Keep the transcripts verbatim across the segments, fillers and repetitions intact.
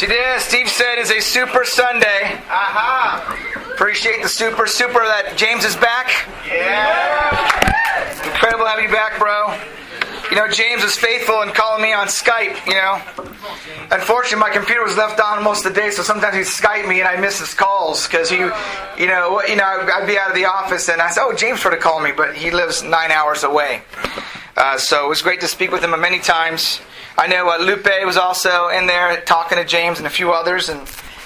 Today, as Steve said, is a super Sunday. Aha! Uh-huh. Appreciate the super, super that James is back. Yeah! Incredible to have you back, bro. You know, James was faithful in calling me on Skype, you know. Unfortunately, my computer was left on most of the day, so sometimes he'd Skype me and I miss his calls because he, you know, you know, I'd be out of the office and I said, oh, James tried to call me, but he lives nine hours away. Uh, so it was great to speak with him many times. I know uh, Lupe was also in there talking to James and a few others. And,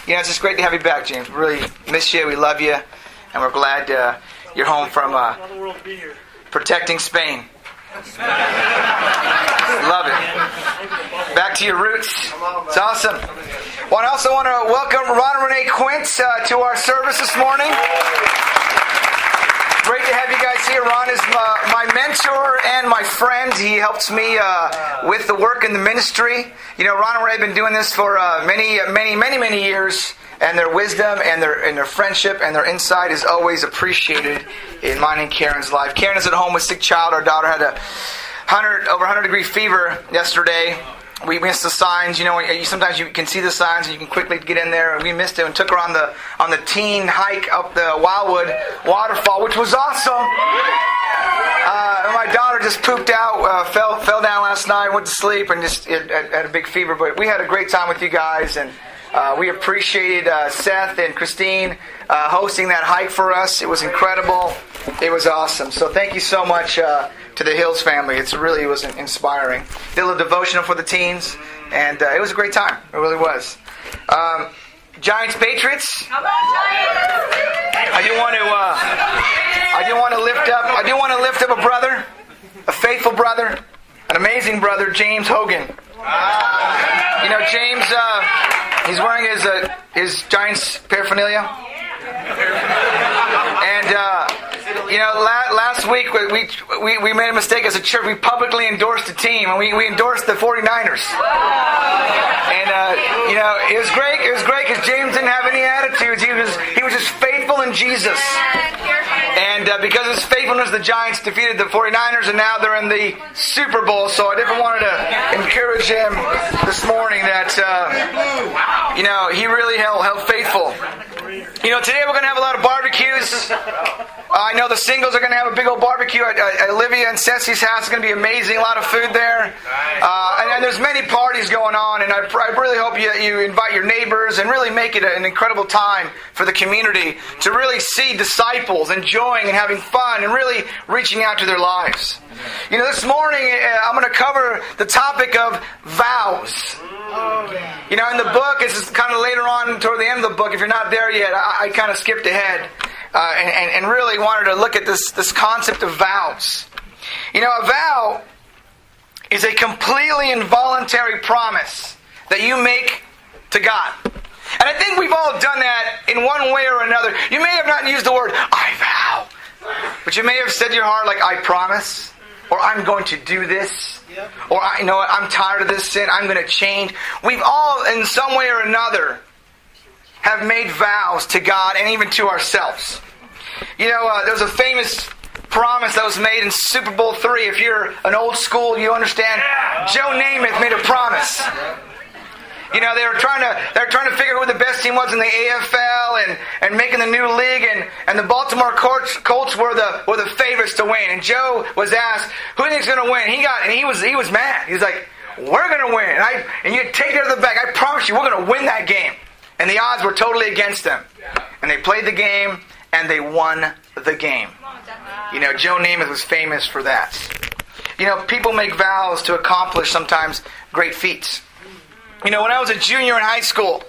you know, it's just great to have you back, James. We really miss you. We love you. And we're glad uh, you're home from uh, protecting Spain. Love it. Back to your roots. It's awesome. Well, I also want to welcome Ron and Renee Quince uh, to our service this morning. Great to have you guys here. Ron is my, my mentor and my friend. He helps me uh, with the work in the ministry. You know, Ron and Renee have been doing this for uh, many, many, many, many years. And their wisdom and their and their friendship and their insight is always appreciated in mine and Karen's life. Karen is at home with sick child. Our daughter had a hundred over hundred degree fever yesterday. We missed the signs. You know, sometimes you can see the signs and you can quickly get in there. We missed it and took her on the on the teen hike up the Wildwood waterfall, which was awesome. Uh, my daughter just pooped out, uh, fell fell down last night, went to sleep, and just it, it, had a big fever. But we had a great time with you guys and. Uh, we appreciated uh, Seth and Christine uh, hosting that hike for us. It was incredible. It was awesome. So thank you so much uh, to the Hills family. It's really, it was inspiring. Did a little devotional for the teens, and uh, it was a great time. It really was. Um, Giants Patriots. How about Giants? I do want to. Uh, I do want to lift up. I do want to lift up a brother, a faithful brother, an amazing brother, James Hogan. Uh, you know, James. Uh, He's wearing his uh, his Giants paraphernalia, and uh, you know la- last week we, we we made a mistake as a church. We publicly endorsed the team, and we, we endorsed the forty-niners. And uh, you know it was great. It was great because James didn't have any attitudes. He was he was just faithful in Jesus, and uh, because of his faithfulness, the Giants defeated the forty-niners, and now they're in the Super Bowl. So I definitely wanted to encourage him this morning that. Uh, You know, he really held, held faithful. You know, today we're going to have a lot of barbecues. Uh, I know the singles are going to have a big old barbecue at, at Olivia and Ceci's house. It's going to be amazing. A lot of food there. Uh, and, and there's many parties going on. And I, I really hope you, you invite your neighbors and really make it an incredible time for the community to really see disciples enjoying and having fun and really reaching out to their lives. You know, this morning uh, I'm going to cover the topic of vows. You know, in the book, it's kind of later on toward the end of the book. If you're not there yet, I, I kind of skipped ahead uh, and, and, and really wanted to look at this, this concept of vows. You know, a vow is a completely involuntary promise that you make to God. And I think we've all done that in one way or another. You may have not used the word, I vow. But you may have said in your heart, like, I promise. Or I'm going to do this. Or, I, you know what, I'm tired of this sin. I'm going to change. We've all, in some way or another, have made vows to God and even to ourselves. You know, uh, there was a famous promise that was made in Super Bowl three. If you're an old school, you understand. Yeah. Joe Namath made a promise. You know, they were trying to they were trying to figure out who the best team was in the A F L and, and making the new league, and, and the Baltimore Colts, Colts were the were the favorites to win. And Joe was asked, "Who do you think's going to win?" He got and he was he was mad. He was like, "We're going to win." And I and you take it out of the bag. I promise you, we're going to win that game. And the odds were totally against them. And they played the game and they won the game. You know, Joe Namath was famous for that. You know, people make vows to accomplish sometimes great feats. You know, when I was a junior in high school,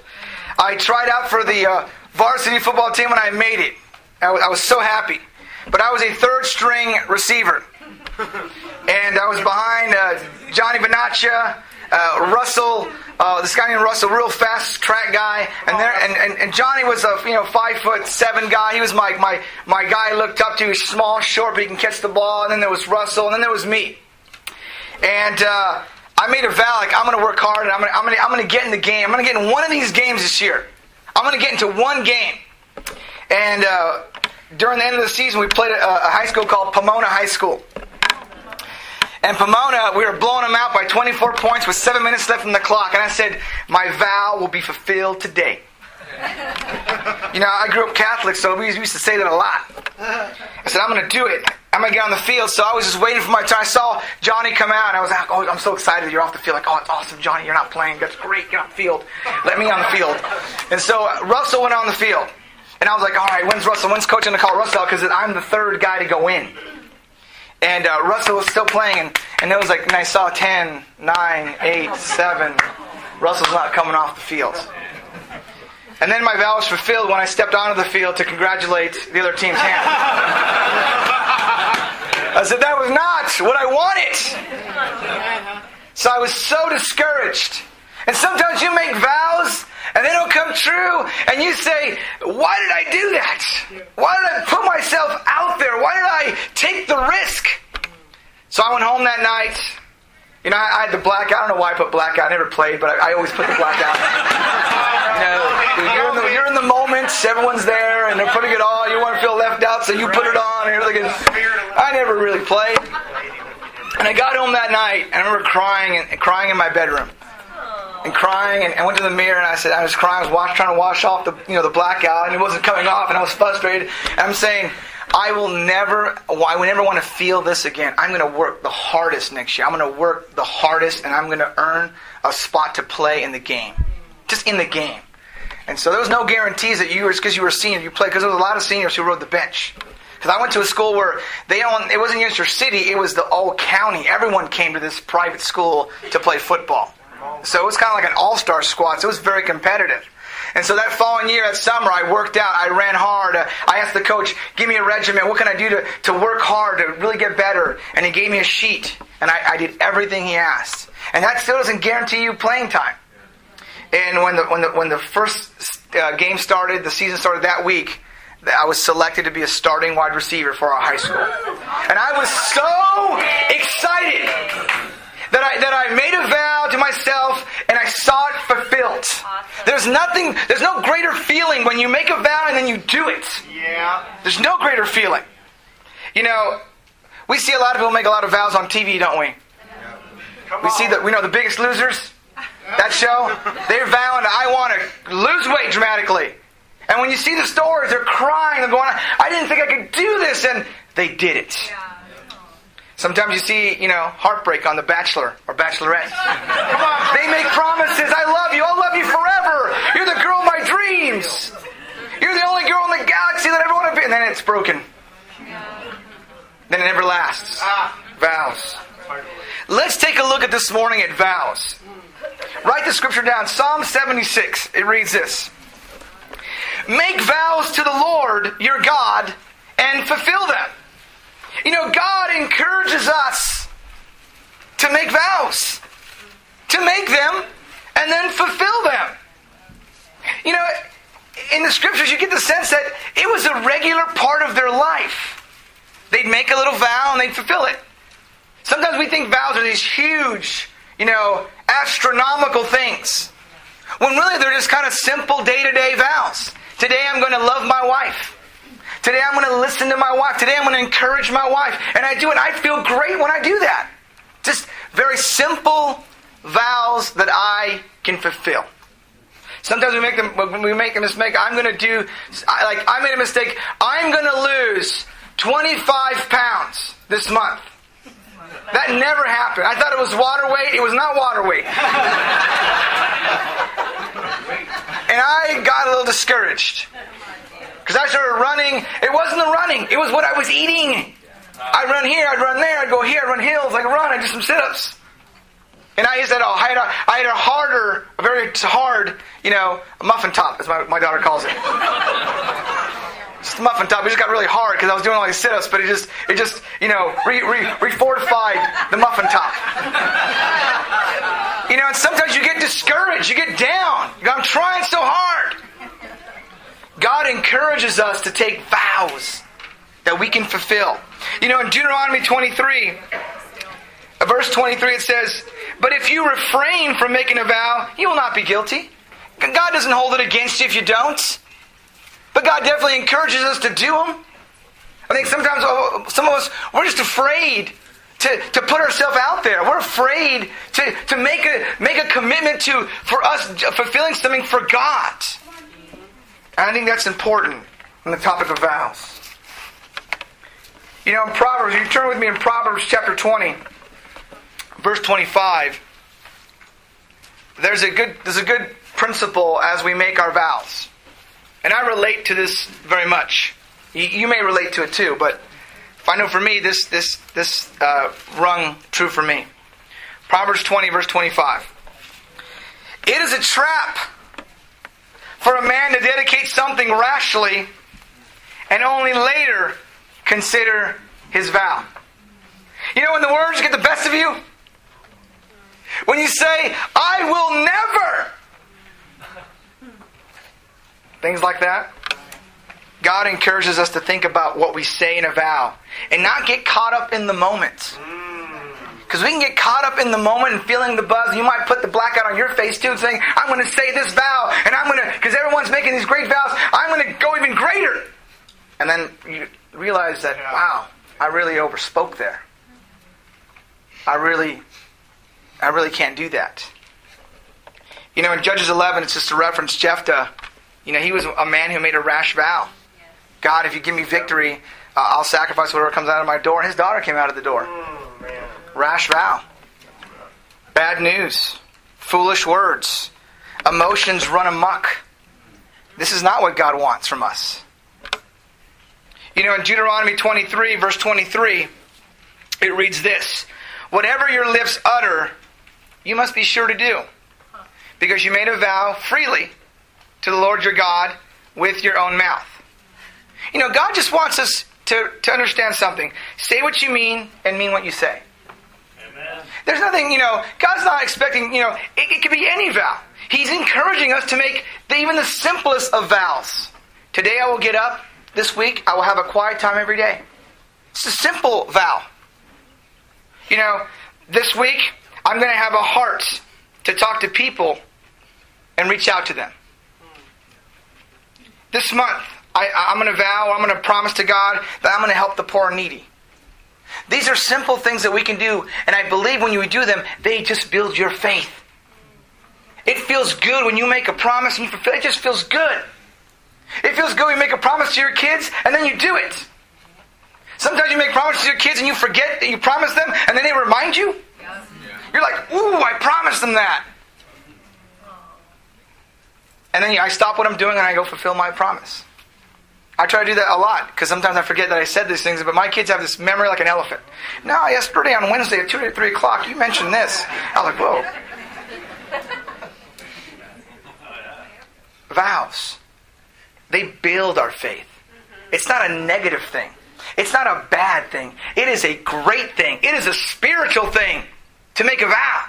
I tried out for the uh, varsity football team and I made it. I, w- I was so happy. But I was a third-string receiver. And I was behind uh, Johnny Bonaccia, uh, Russell, uh, this guy named Russell, real fast track guy. And there, and, and, and Johnny was a you know five foot seven guy. He was my, my, my guy I looked up to. He's small, short, but he can catch the ball. And then there was Russell. And then there was me. And... Uh, I made a vow, like, I'm going to work hard, and I'm going to, I'm going to, I'm going to get in the game. I'm going to get in one of these games this year. I'm going to get into one game. And uh, during the end of the season, we played a, a high school called Pomona High School. And Pomona, we were blowing them out by twenty-four points with seven minutes left on the clock. And I said, my vow will be fulfilled today. You know, I grew up Catholic, so we used to say that a lot. I said, I'm going to do it. I'm going to get on the field. So I was just waiting for my time. I saw Johnny come out, and I was like, oh, I'm so excited you're off the field. Like, oh, it's awesome, Johnny. You're not playing. That's great. Get on the field. Let me on the field. And so Russell went on the field. And I was like, all right, when's Russell? When's coach going to call Russell? Because I'm the third guy to go in. And uh, Russell was still playing, and, and it was like, and I saw ten, nine, eight, seven. Russell's not coming off the field. And then my vow was fulfilled when I stepped onto the field to congratulate the other team's hand. I said, that was not what I wanted. So I was so discouraged. And sometimes you make vows, and they don't come true, and you say, why did I do that? Why did I put myself out there? Why did I take the risk? So I went home that night. You know, I, I had the blackout. I don't know why I put blackout. I never played, but I, I always put the blackout. You know, you're in the, you're in the moment. Everyone's there, and they're putting it on. You want to feel left out, so you put it on. And you're like, I never really played. And I got home that night, and I remember crying, and crying in my bedroom. And crying, and I went to the mirror, and I said, I was crying, I was wash, trying to wash off the, you know, the blackout, and it wasn't coming off, and I was frustrated. And I'm saying, I will never, I will never want to feel this again. I'm going to work the hardest next year. I'm going to work the hardest, and I'm going to earn a spot to play in the game, just in the game. And so there was no guarantees that you were, because you were a senior, you played, because there was a lot of seniors who rode the bench. Because I went to a school where they don't, it wasn't just your city, it was the whole county. Everyone came to this private school to play football. So it was kind of like an all-star squad, so it was very competitive. And so that following year, that summer, I worked out, I ran hard. Uh, I asked the coach, give me a regimen, what can I do to, to work hard, to really get better? And he gave me a sheet, and I, I did everything he asked. And that still doesn't guarantee you playing time. And when the, when the, when the first uh, game started, the season started that week, I was selected to be a starting wide receiver for our high school. And I was so excited that I that I made a vow to myself, and I saw it fulfilled. Awesome. There's nothing, there's no greater feeling when you make a vow and then you do it. Yeah. There's no greater feeling. You know, we see a lot of people make a lot of vows on T V, don't we? Yeah. Come we on. see that we know The Biggest Losers. That show, they're vowing, I want to lose weight dramatically. And when you see the stories, they're crying. They're going, I didn't think I could do this, and they did it. Yeah. Sometimes you see, you know, heartbreak on The Bachelor or Bachelorette. Come on, they make promises. I love you. I'll love you forever. You're the girl of my dreams. You're the only girl in the galaxy that I ever want to be. And then it's broken. Then it never lasts. Vows. Let's take a look at this morning at vows. Write the scripture down. Psalm seventy-six. It reads this. Make vows to the Lord your God and fulfill them. You know, God encourages us to make vows, to make them, and then fulfill them. You know, in the scriptures, you get the sense that it was a regular part of their life. They'd make a little vow and they'd fulfill it. Sometimes we think vows are these huge, you know, astronomical things, when really they're just kind of simple day-to-day vows. Today I'm going to love my wife. Today I'm going to listen to my wife. Today I'm going to encourage my wife. And I do it. I feel great when I do that. Just very simple vows that I can fulfill. Sometimes we make them, we make a mistake. I'm going to do, like I made a mistake. I'm going to lose twenty-five pounds this month. That never happened. I thought it was water weight. It was not water weight. And I got a little discouraged. Because I started running. It wasn't the running. It was what I was eating. I'd run here, I'd run there, I'd go here, I'd run hills, I'd run, I'd do some sit-ups. And I used that all. I had a, I had a harder, a very hard, you know, muffin top, as my, my daughter calls it. Just a muffin top. It just got really hard because I was doing all these sit-ups, but it just, it just, you know, re, re, refortified the muffin top. You know, and sometimes you get discouraged. You get down. You go, I'm trying so hard. God encourages us to take vows that we can fulfill. You know, in Deuteronomy twenty-three, verse twenty-three, it says, but if you refrain from making a vow, you will not be guilty. God doesn't hold it against you if you don't. But God definitely encourages us to do them. I think sometimes, oh, some of us, we're just afraid to, to put ourselves out there. We're afraid to, to make a make a commitment to for us fulfilling something for God. And I think that's important on the topic of vows. You know, in Proverbs, you turn with me in Proverbs chapter twenty, verse twenty-five. There's a good there's a good principle as we make our vows. And I relate to this very much. You, you may relate to it too, but if I know for me, this this this uh, rung true for me. Proverbs twenty, verse twenty-five. It is a trap for a man to dedicate something rashly and only later consider his vow. You know when the words get the best of you? When you say, I will never... Things like that. God encourages us to think about what we say in a vow and not get caught up in the moment. Because we can get caught up in the moment and feeling the buzz. You might put the blackout on your face too, saying, I'm going to say this vow, and I'm going to, because everyone's making these great vows, I'm going to go even greater. And then you realize that, wow, I really overspoke there. I really, I really can't do that. You know, in Judges eleven, it's just a reference, Jephthah. You know, he was a man who made a rash vow. God, if you give me victory, uh, I'll sacrifice whatever comes out of my door. And his daughter came out of the door. Rash vow. Bad news. Foolish words. Emotions run amok. This is not what God wants from us. You know, in Deuteronomy twenty-three, verse twenty-three, it reads this. Whatever your lips utter, you must be sure to do, because you made a vow freely to the Lord your God with your own mouth. You know, God just wants us to, to understand something. Say what you mean and mean what you say. Amen. There's nothing, you know, God's not expecting, you know, it, it could be any vow. He's encouraging us to make the, even the simplest of vows. Today I will get up. This week I will have a quiet time every day. It's a simple vow. You know, this week I'm going to have a heart to talk to people and reach out to them. This month, I, I'm going to vow, I'm going to promise to God that I'm going to help the poor and needy. These are simple things that we can do, and I believe when you do them, they just build your faith. It feels good when you make a promise, and you fulfill it. It just feels good. It feels good when you make a promise to your kids, and then you do it. Sometimes you make promises to your kids, and you forget that you promised them, and then they remind you. You're like, ooh, I promised them that. And then I stop what I'm doing and I go fulfill my promise. I try to do that a lot because sometimes I forget that I said these things, but my kids have this memory like an elephant. Now, yesterday on Wednesday at two or three o'clock, you mentioned this. I was like, whoa. Vows. They build our faith. It's not a negative thing. It's not a bad thing. It is a great thing. It is a spiritual thing to make a vow.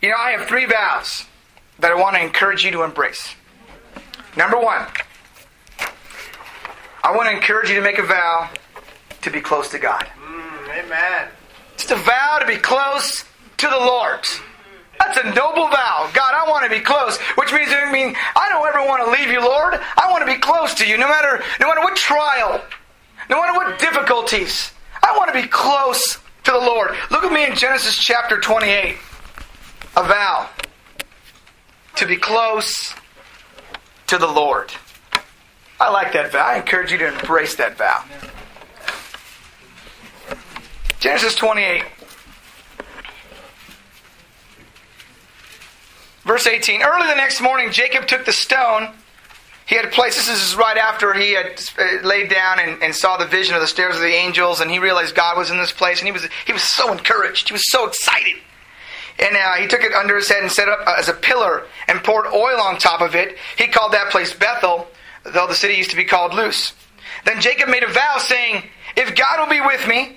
You know, I have three vows that I want to encourage you to embrace. Number one, I want to encourage you to make a vow to be close to God. Mm, amen. It's a vow to be close to the Lord. That's a noble vow. God, I want to be close, which means I mean I don't ever want to leave you, Lord. I want to be close to you, no matter no matter what trial, no matter what difficulties. I want to be close to the Lord. Look at me in Genesis chapter twenty-eight. A vow to be close to the Lord. I like that vow. I encourage you to embrace that vow. Genesis twenty-eight. Verse eighteen. Early the next morning, Jacob took the stone he had placed. This is right after he had laid down and, and saw the vision of the stairs of the angels, and he realized God was in this place, and he was he was so encouraged. He was so excited. And uh, he took it under his head and set it up as a pillar and poured oil on top of it. He called that place Bethel, though the city used to be called Luz. Then Jacob made a vow saying, if God will be with me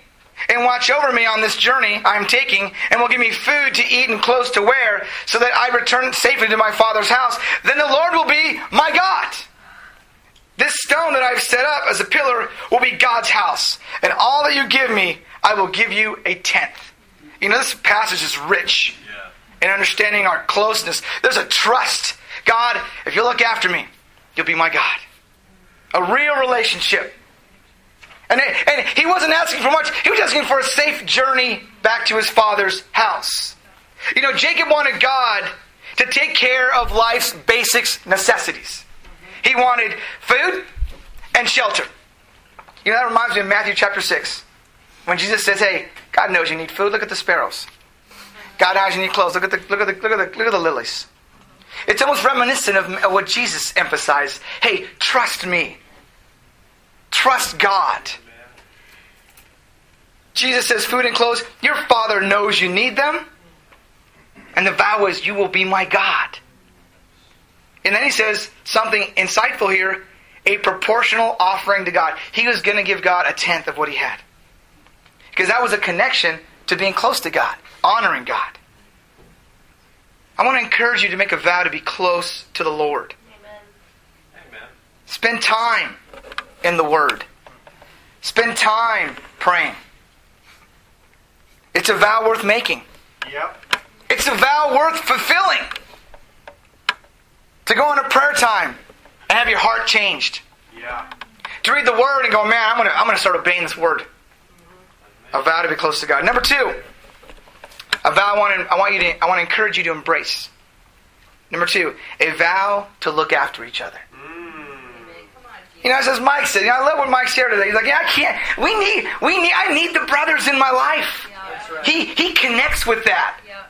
and watch over me on this journey I am taking and will give me food to eat and clothes to wear so that I return safely to my father's house, then the Lord will be my God. This stone that I have set up as a pillar will be God's house. And all that you give me, I will give you a tenth. You know, this passage is rich in understanding our closeness. There's a trust. God, if you look after me, you'll be my God. A real relationship. And, and he wasn't asking for much. He was asking for a safe journey back to his father's house. You know, Jacob wanted God to take care of life's basic necessities. He wanted food and shelter. You know, that reminds me of Matthew chapter six. When Jesus says, hey, God knows you need food. Look at the sparrows. God knows you need clothes. Look at the look at the look at the look at the lilies. It's almost reminiscent of what Jesus emphasized. Hey, trust me. Trust God. Amen. Jesus says, food and clothes, your Father knows you need them. And the vow is, you will be my God. And then he says something insightful here, a proportional offering to God. He was going to give God a tenth of what he had. Because that was a connection to being close to God, honoring God. I want to encourage you to make a vow to be close to the Lord. Amen. Amen. Spend time in the Word. Spend time praying. It's a vow worth making. Yep. It's a vow worth fulfilling. To go on a prayer time and have your heart changed. Yeah. To read the Word and go, man, I'm going to I'm going to start obeying this Word. Mm-hmm. A vow to be close to God. Number two, a vow I want to, I want you to I want to encourage you to embrace. Number two, a vow to look after each other. You know, as Mike said, you know, I love what Mike shared today. He's like, yeah, I can't. We need, we need, I need the brothers in my life. Yeah, that's right. He he connects with that. Yeah.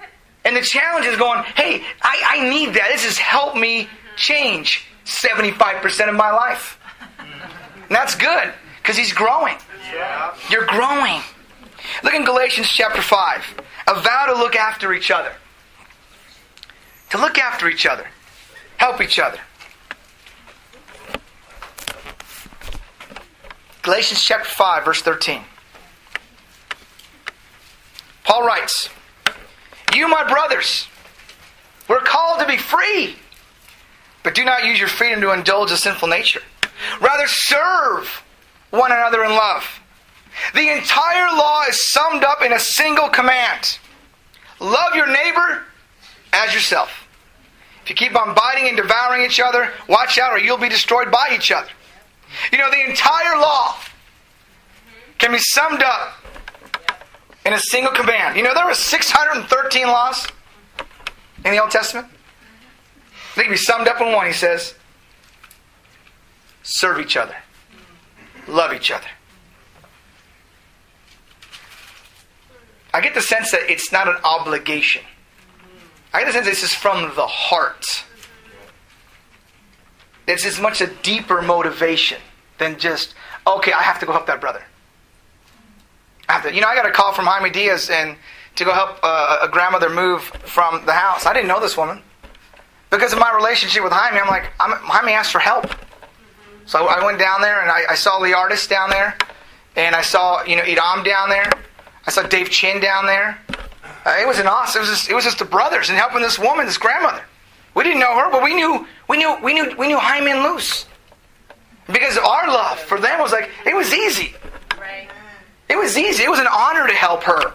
Yeah. And the challenge is going, hey, I, I need that. This has helped me mm-hmm. change seventy-five percent of my life. Mm-hmm. And that's good, because he's growing. Yeah. You're growing. Look in Galatians chapter five. A vow to look after each other. To look after each other. Help each other. Galatians chapter five, verse thirteen. Paul writes, you, my brothers, were called to be free, but do not use your freedom to indulge a sinful nature. Rather, serve one another in love. The entire law is summed up in a single command. Love your neighbor as yourself. If you keep on biting and devouring each other, watch out or you'll be destroyed by each other. You know, the entire law can be summed up in a single command. You know, there were six hundred thirteen laws in the Old Testament. They can be summed up in one. He says, serve each other. Love each other. I get the sense that it's not an obligation. I get the sense that this is from the heart. It's as much a deeper motivation than just, okay, I have to go help that brother. I have to, you know, I got a call from Jaime Diaz and to go help uh, a grandmother move from the house. I didn't know this woman. Because of my relationship with Jaime, I'm like, I'm, Jaime asked for help. So I went down there and I, I saw Lee Artis down there. And I saw, you know, Idam down there. I saw Dave Chin down there. Uh, it was an awesome, it was, just, it was just the brothers and helping this woman, this grandmother. We didn't know her, but we knew we knew we knew we knew Jaime and Luz. Because our love for them was like, it was easy. Right. It was easy. It was an honor to help her.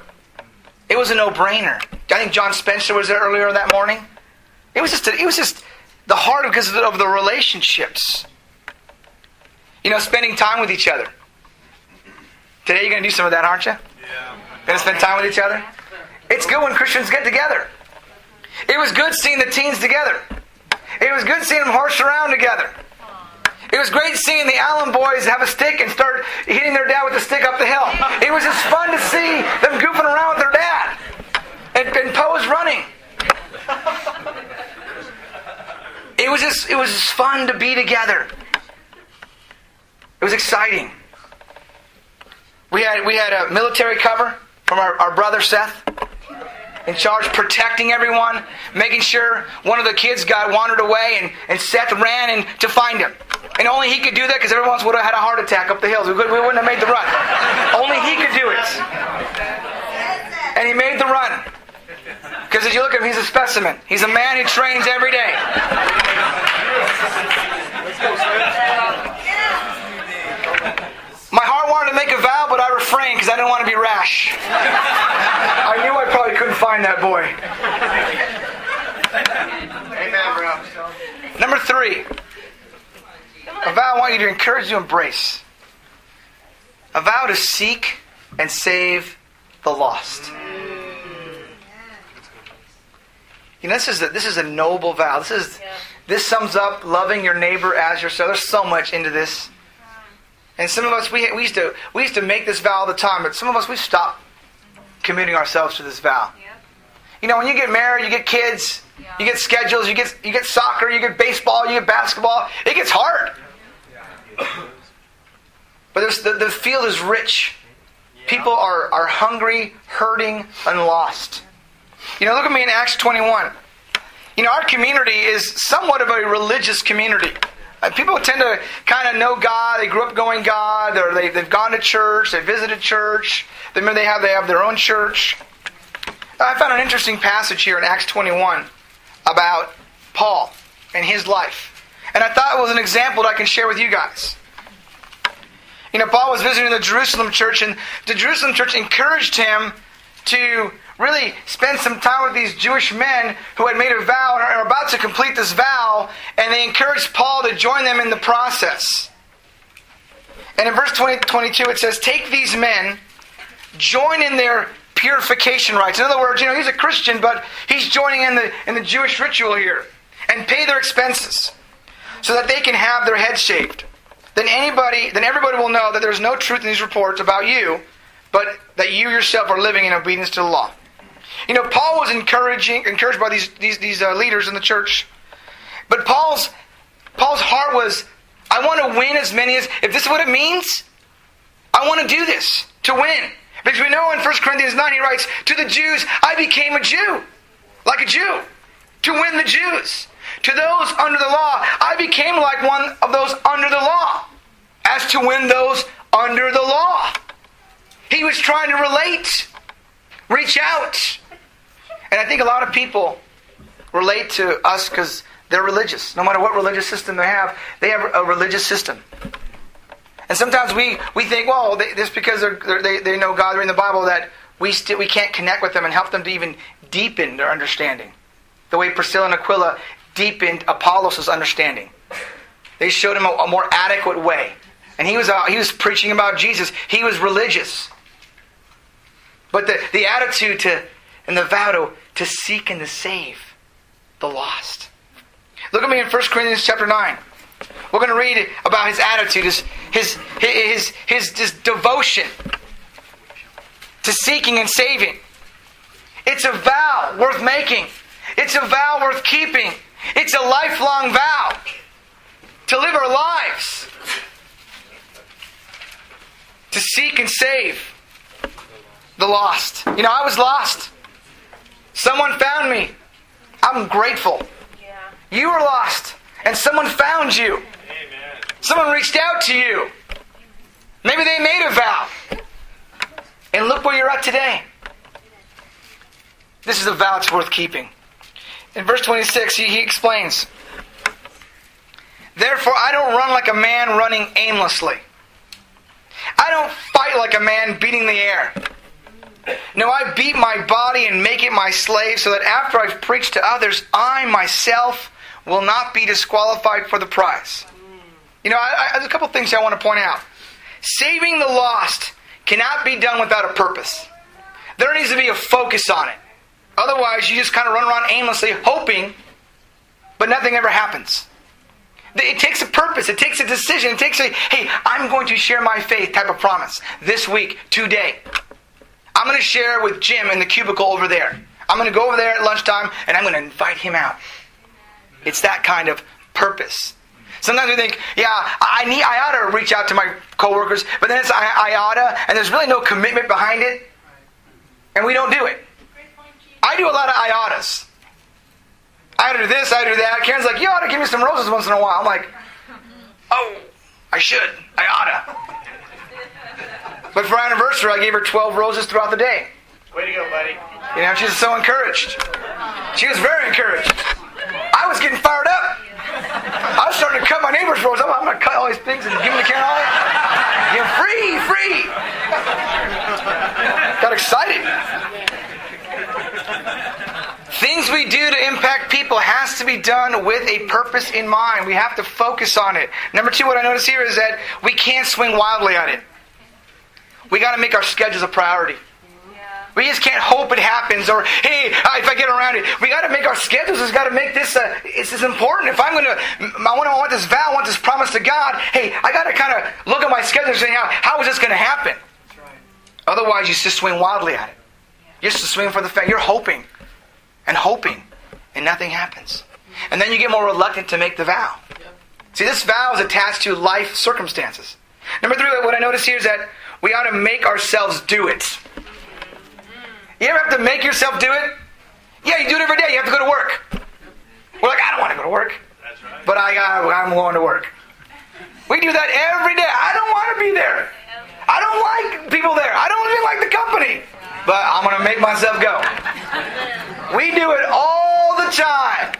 It was a no-brainer. I think John Spencer was there earlier that morning. It was just a, it was just the heart of because of the, of the relationships. You know, spending time with each other. Today you're gonna do some of that, aren't you? Yeah. Gonna spend time with each other? It's good when Christians get together. It was good seeing the teens together. It was good seeing them horse around together. It was great seeing the Allen boys have a stick and start hitting their dad with a stick up the hill. It was just fun to see them goofing around with their dad. And, and Poe's running. It was just it was just fun to be together. It was exciting. We had we had a military cover from our, our brother Seth. In charge, protecting everyone, making sure one of the kids got wandered away, and, and Seth ran in to find him. And only he could do that because everyone else would have had a heart attack up the hills. We, could, we wouldn't have made the run. Only he could do it. And he made the run. Because as you look at him, he's a specimen. He's a man who trains every day. My heart wanted to make a vow, but I refrained because I didn't want to be rash. I knew I probably couldn't find that boy. Amen, bro. Number three. A vow I want you to encourage you to embrace. A vow to seek and save the lost. You know, this is a, this is a noble vow. This is yeah. This sums up loving your neighbor as yourself. There's so much into this, and some of us we we used to we used to make this vow all the time, but some of us we've stopped committing ourselves to this vow. Yeah. You know, when you get married, you get kids, yeah. you get schedules, you get you get soccer, you get baseball, you get basketball. It gets hard. Yeah. But there's, the, the field is rich. Yeah. People are, are hungry, hurting, and lost. You know, look at me in Acts twenty-one. You know, our community is somewhat of a religious community. Uh, people tend to kind of know God. They grew up going God. Or they, they've gone to church. They visited church. They, they, have, they have their own church. I found an interesting passage here in Acts twenty-one about Paul and his life. And I thought it was an example that I can share with you guys. You know, Paul was visiting the Jerusalem church, and the Jerusalem church encouraged him to really spend some time with these Jewish men who had made a vow and are about to complete this vow, and they encouraged Paul to join them in the process. And in verse twenty, twenty-two it says, "Take these men, join in their purification rites." In other words, you know, he's a Christian, but he's joining in the, in the Jewish ritual here. "And pay their expenses so that they can have their heads shaved. Then anybody, then everybody will know that there is no truth in these reports about you, but that you yourself are living in obedience to the law." You know, Paul was encouraging, encouraged by these these, these uh, leaders in the church, but Paul's Paul's heart was, "I want to win as many as. If this is what it means, I want to do this to win." Because we know in First Corinthians nine he writes, "To the Jews, I became a Jew, like a Jew, to win the Jews. To those under the law, I became like one of those under the law, as to win those under the law." He was trying to relate, reach out. And I think a lot of people relate to us because they're religious. No matter what religious system they have, they have a religious system. And sometimes we, we think, well, they, just because they're, they're, they they know God, they're in the Bible, that we still we can't connect with them and help them to even deepen their understanding. The way Priscilla and Aquila deepened Apollos' understanding. They showed him a, a more adequate way. And he was uh, he was preaching about Jesus. He was religious. But the, the attitude to and the vow to, to seek and to save the lost. Look at me in First Corinthians chapter nine. We're going to read about his attitude, his his his his, his devotion to seeking and saving. It's a vow worth making. It's a vow worth keeping. It's a lifelong vow to live our lives, to seek and save the lost. You know, I was lost. Someone found me. I'm grateful. Yeah. You were lost, and someone found you. Amen. Someone reached out to you. Maybe they made a vow. And look where you're at today. This is a vow that's worth keeping. In verse twenty-six, he, he explains, "Therefore I don't run like a man running aimlessly. I don't fight like a man beating the air. No, I beat my body and make it my slave, so that after I've preached to others, I myself will not be disqualified for the prize." You know, I, I, there's a couple things I want to point out. Saving the lost cannot be done without a purpose. There needs to be a focus on it. Otherwise, you just kind of run around aimlessly hoping, but nothing ever happens. It takes a purpose. It takes a decision. It takes a, hey, I'm going to share my faith type of promise this week, today. I'm going to share with Jim in the cubicle over there. I'm going to go over there at lunchtime, and I'm going to invite him out. It's that kind of purpose. Sometimes we think, yeah, I need, I ought to reach out to my coworkers, but then it's I, I oughta, and there's really no commitment behind it, and we don't do it. I do a lot of I oughtas. I ought to do this, I ought to do that. Karen's like, you ought to give me some roses once in a while. I'm like, oh, I should. I oughta. But for our anniversary, I gave her twelve roses throughout the day. Way to go, buddy. You know, she's so encouraged. She was very encouraged. I was getting fired up. I was starting to cut my neighbor's roses. I'm, I'm going to cut all these things and give them to Karen. All that. Give them free, free. Got excited. Things we do to impact people has to be done with a purpose in mind. We have to focus on it. Number two, what I notice here is that we can't swing wildly at it. We got to make our schedules a priority. We just can't hope it happens, or, hey, if I get around it. We got to make our schedules. We've got to make this, uh, it's as important. If I'm going to, I want to want this vow, I want this promise to God, hey, I got to kind of look at my schedule and say, how, how is this going to happen? That's right. Otherwise, you just swing wildly at it. Yeah. You're just swinging for the fact. You're hoping and hoping, and nothing happens. Mm-hmm. And then you get more reluctant to make the vow. Yep. See, this vow is attached to life circumstances. Number three, what I notice here is that we ought to make ourselves do it. You ever have to make yourself do it? Yeah, you do it every day. You have to go to work. We're like, I don't want to go to work. That's right. But I, I, I'm going to work. We do that every day. I don't want to be there. I don't like people there. I don't even like the company. But I'm going to make myself go. We do it all the time.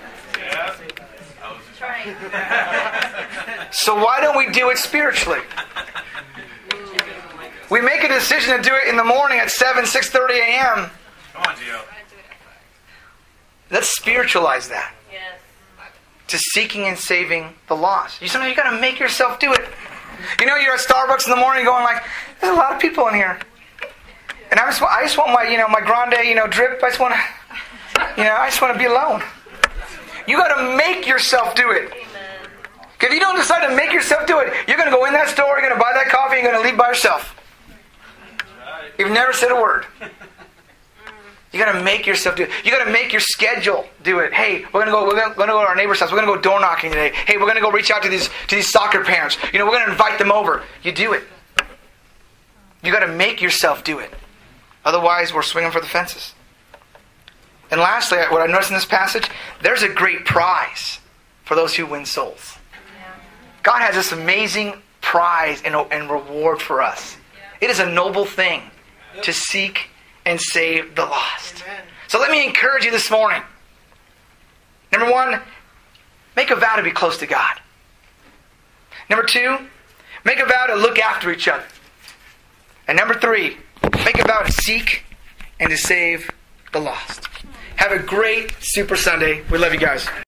Yeah. So why don't we do it spiritually? We make a decision to do it in the morning at seven, six thirty a.m. Come on, Gio. Let's spiritualize that. Yes. To seeking and saving the lost. You sometimes you got to make yourself do it. You know, you're at Starbucks in the morning, going like, "There's a lot of people in here," and I just, I just want my, you know, my grande, you know, drip. I just want to, you know, I just want to be alone. You got to make yourself do it. If you don't decide to make yourself do it, you're going to go in that store, you're going to buy that coffee, you're going to leave by yourself. You've never said a word. You got to make yourself do it. You got to make your schedule do it. Hey, we're going to go. We're going to go to our neighbor's house. We're going to go door knocking today. Hey, we're going to go reach out to these to these soccer parents. You know, we're going to invite them over. You do it. You got to make yourself do it. Otherwise, we're swinging for the fences. And lastly, what I noticed in this passage, there's a great prize for those who win souls. God has this amazing prize and, and reward for us. It is a noble thing to seek and save the lost. Amen. So let me encourage you this morning. Number one, make a vow to be close to God. Number two, make a vow to look after each other. And number three, make a vow to seek and to save the lost. Have a great Super Sunday. We love you guys.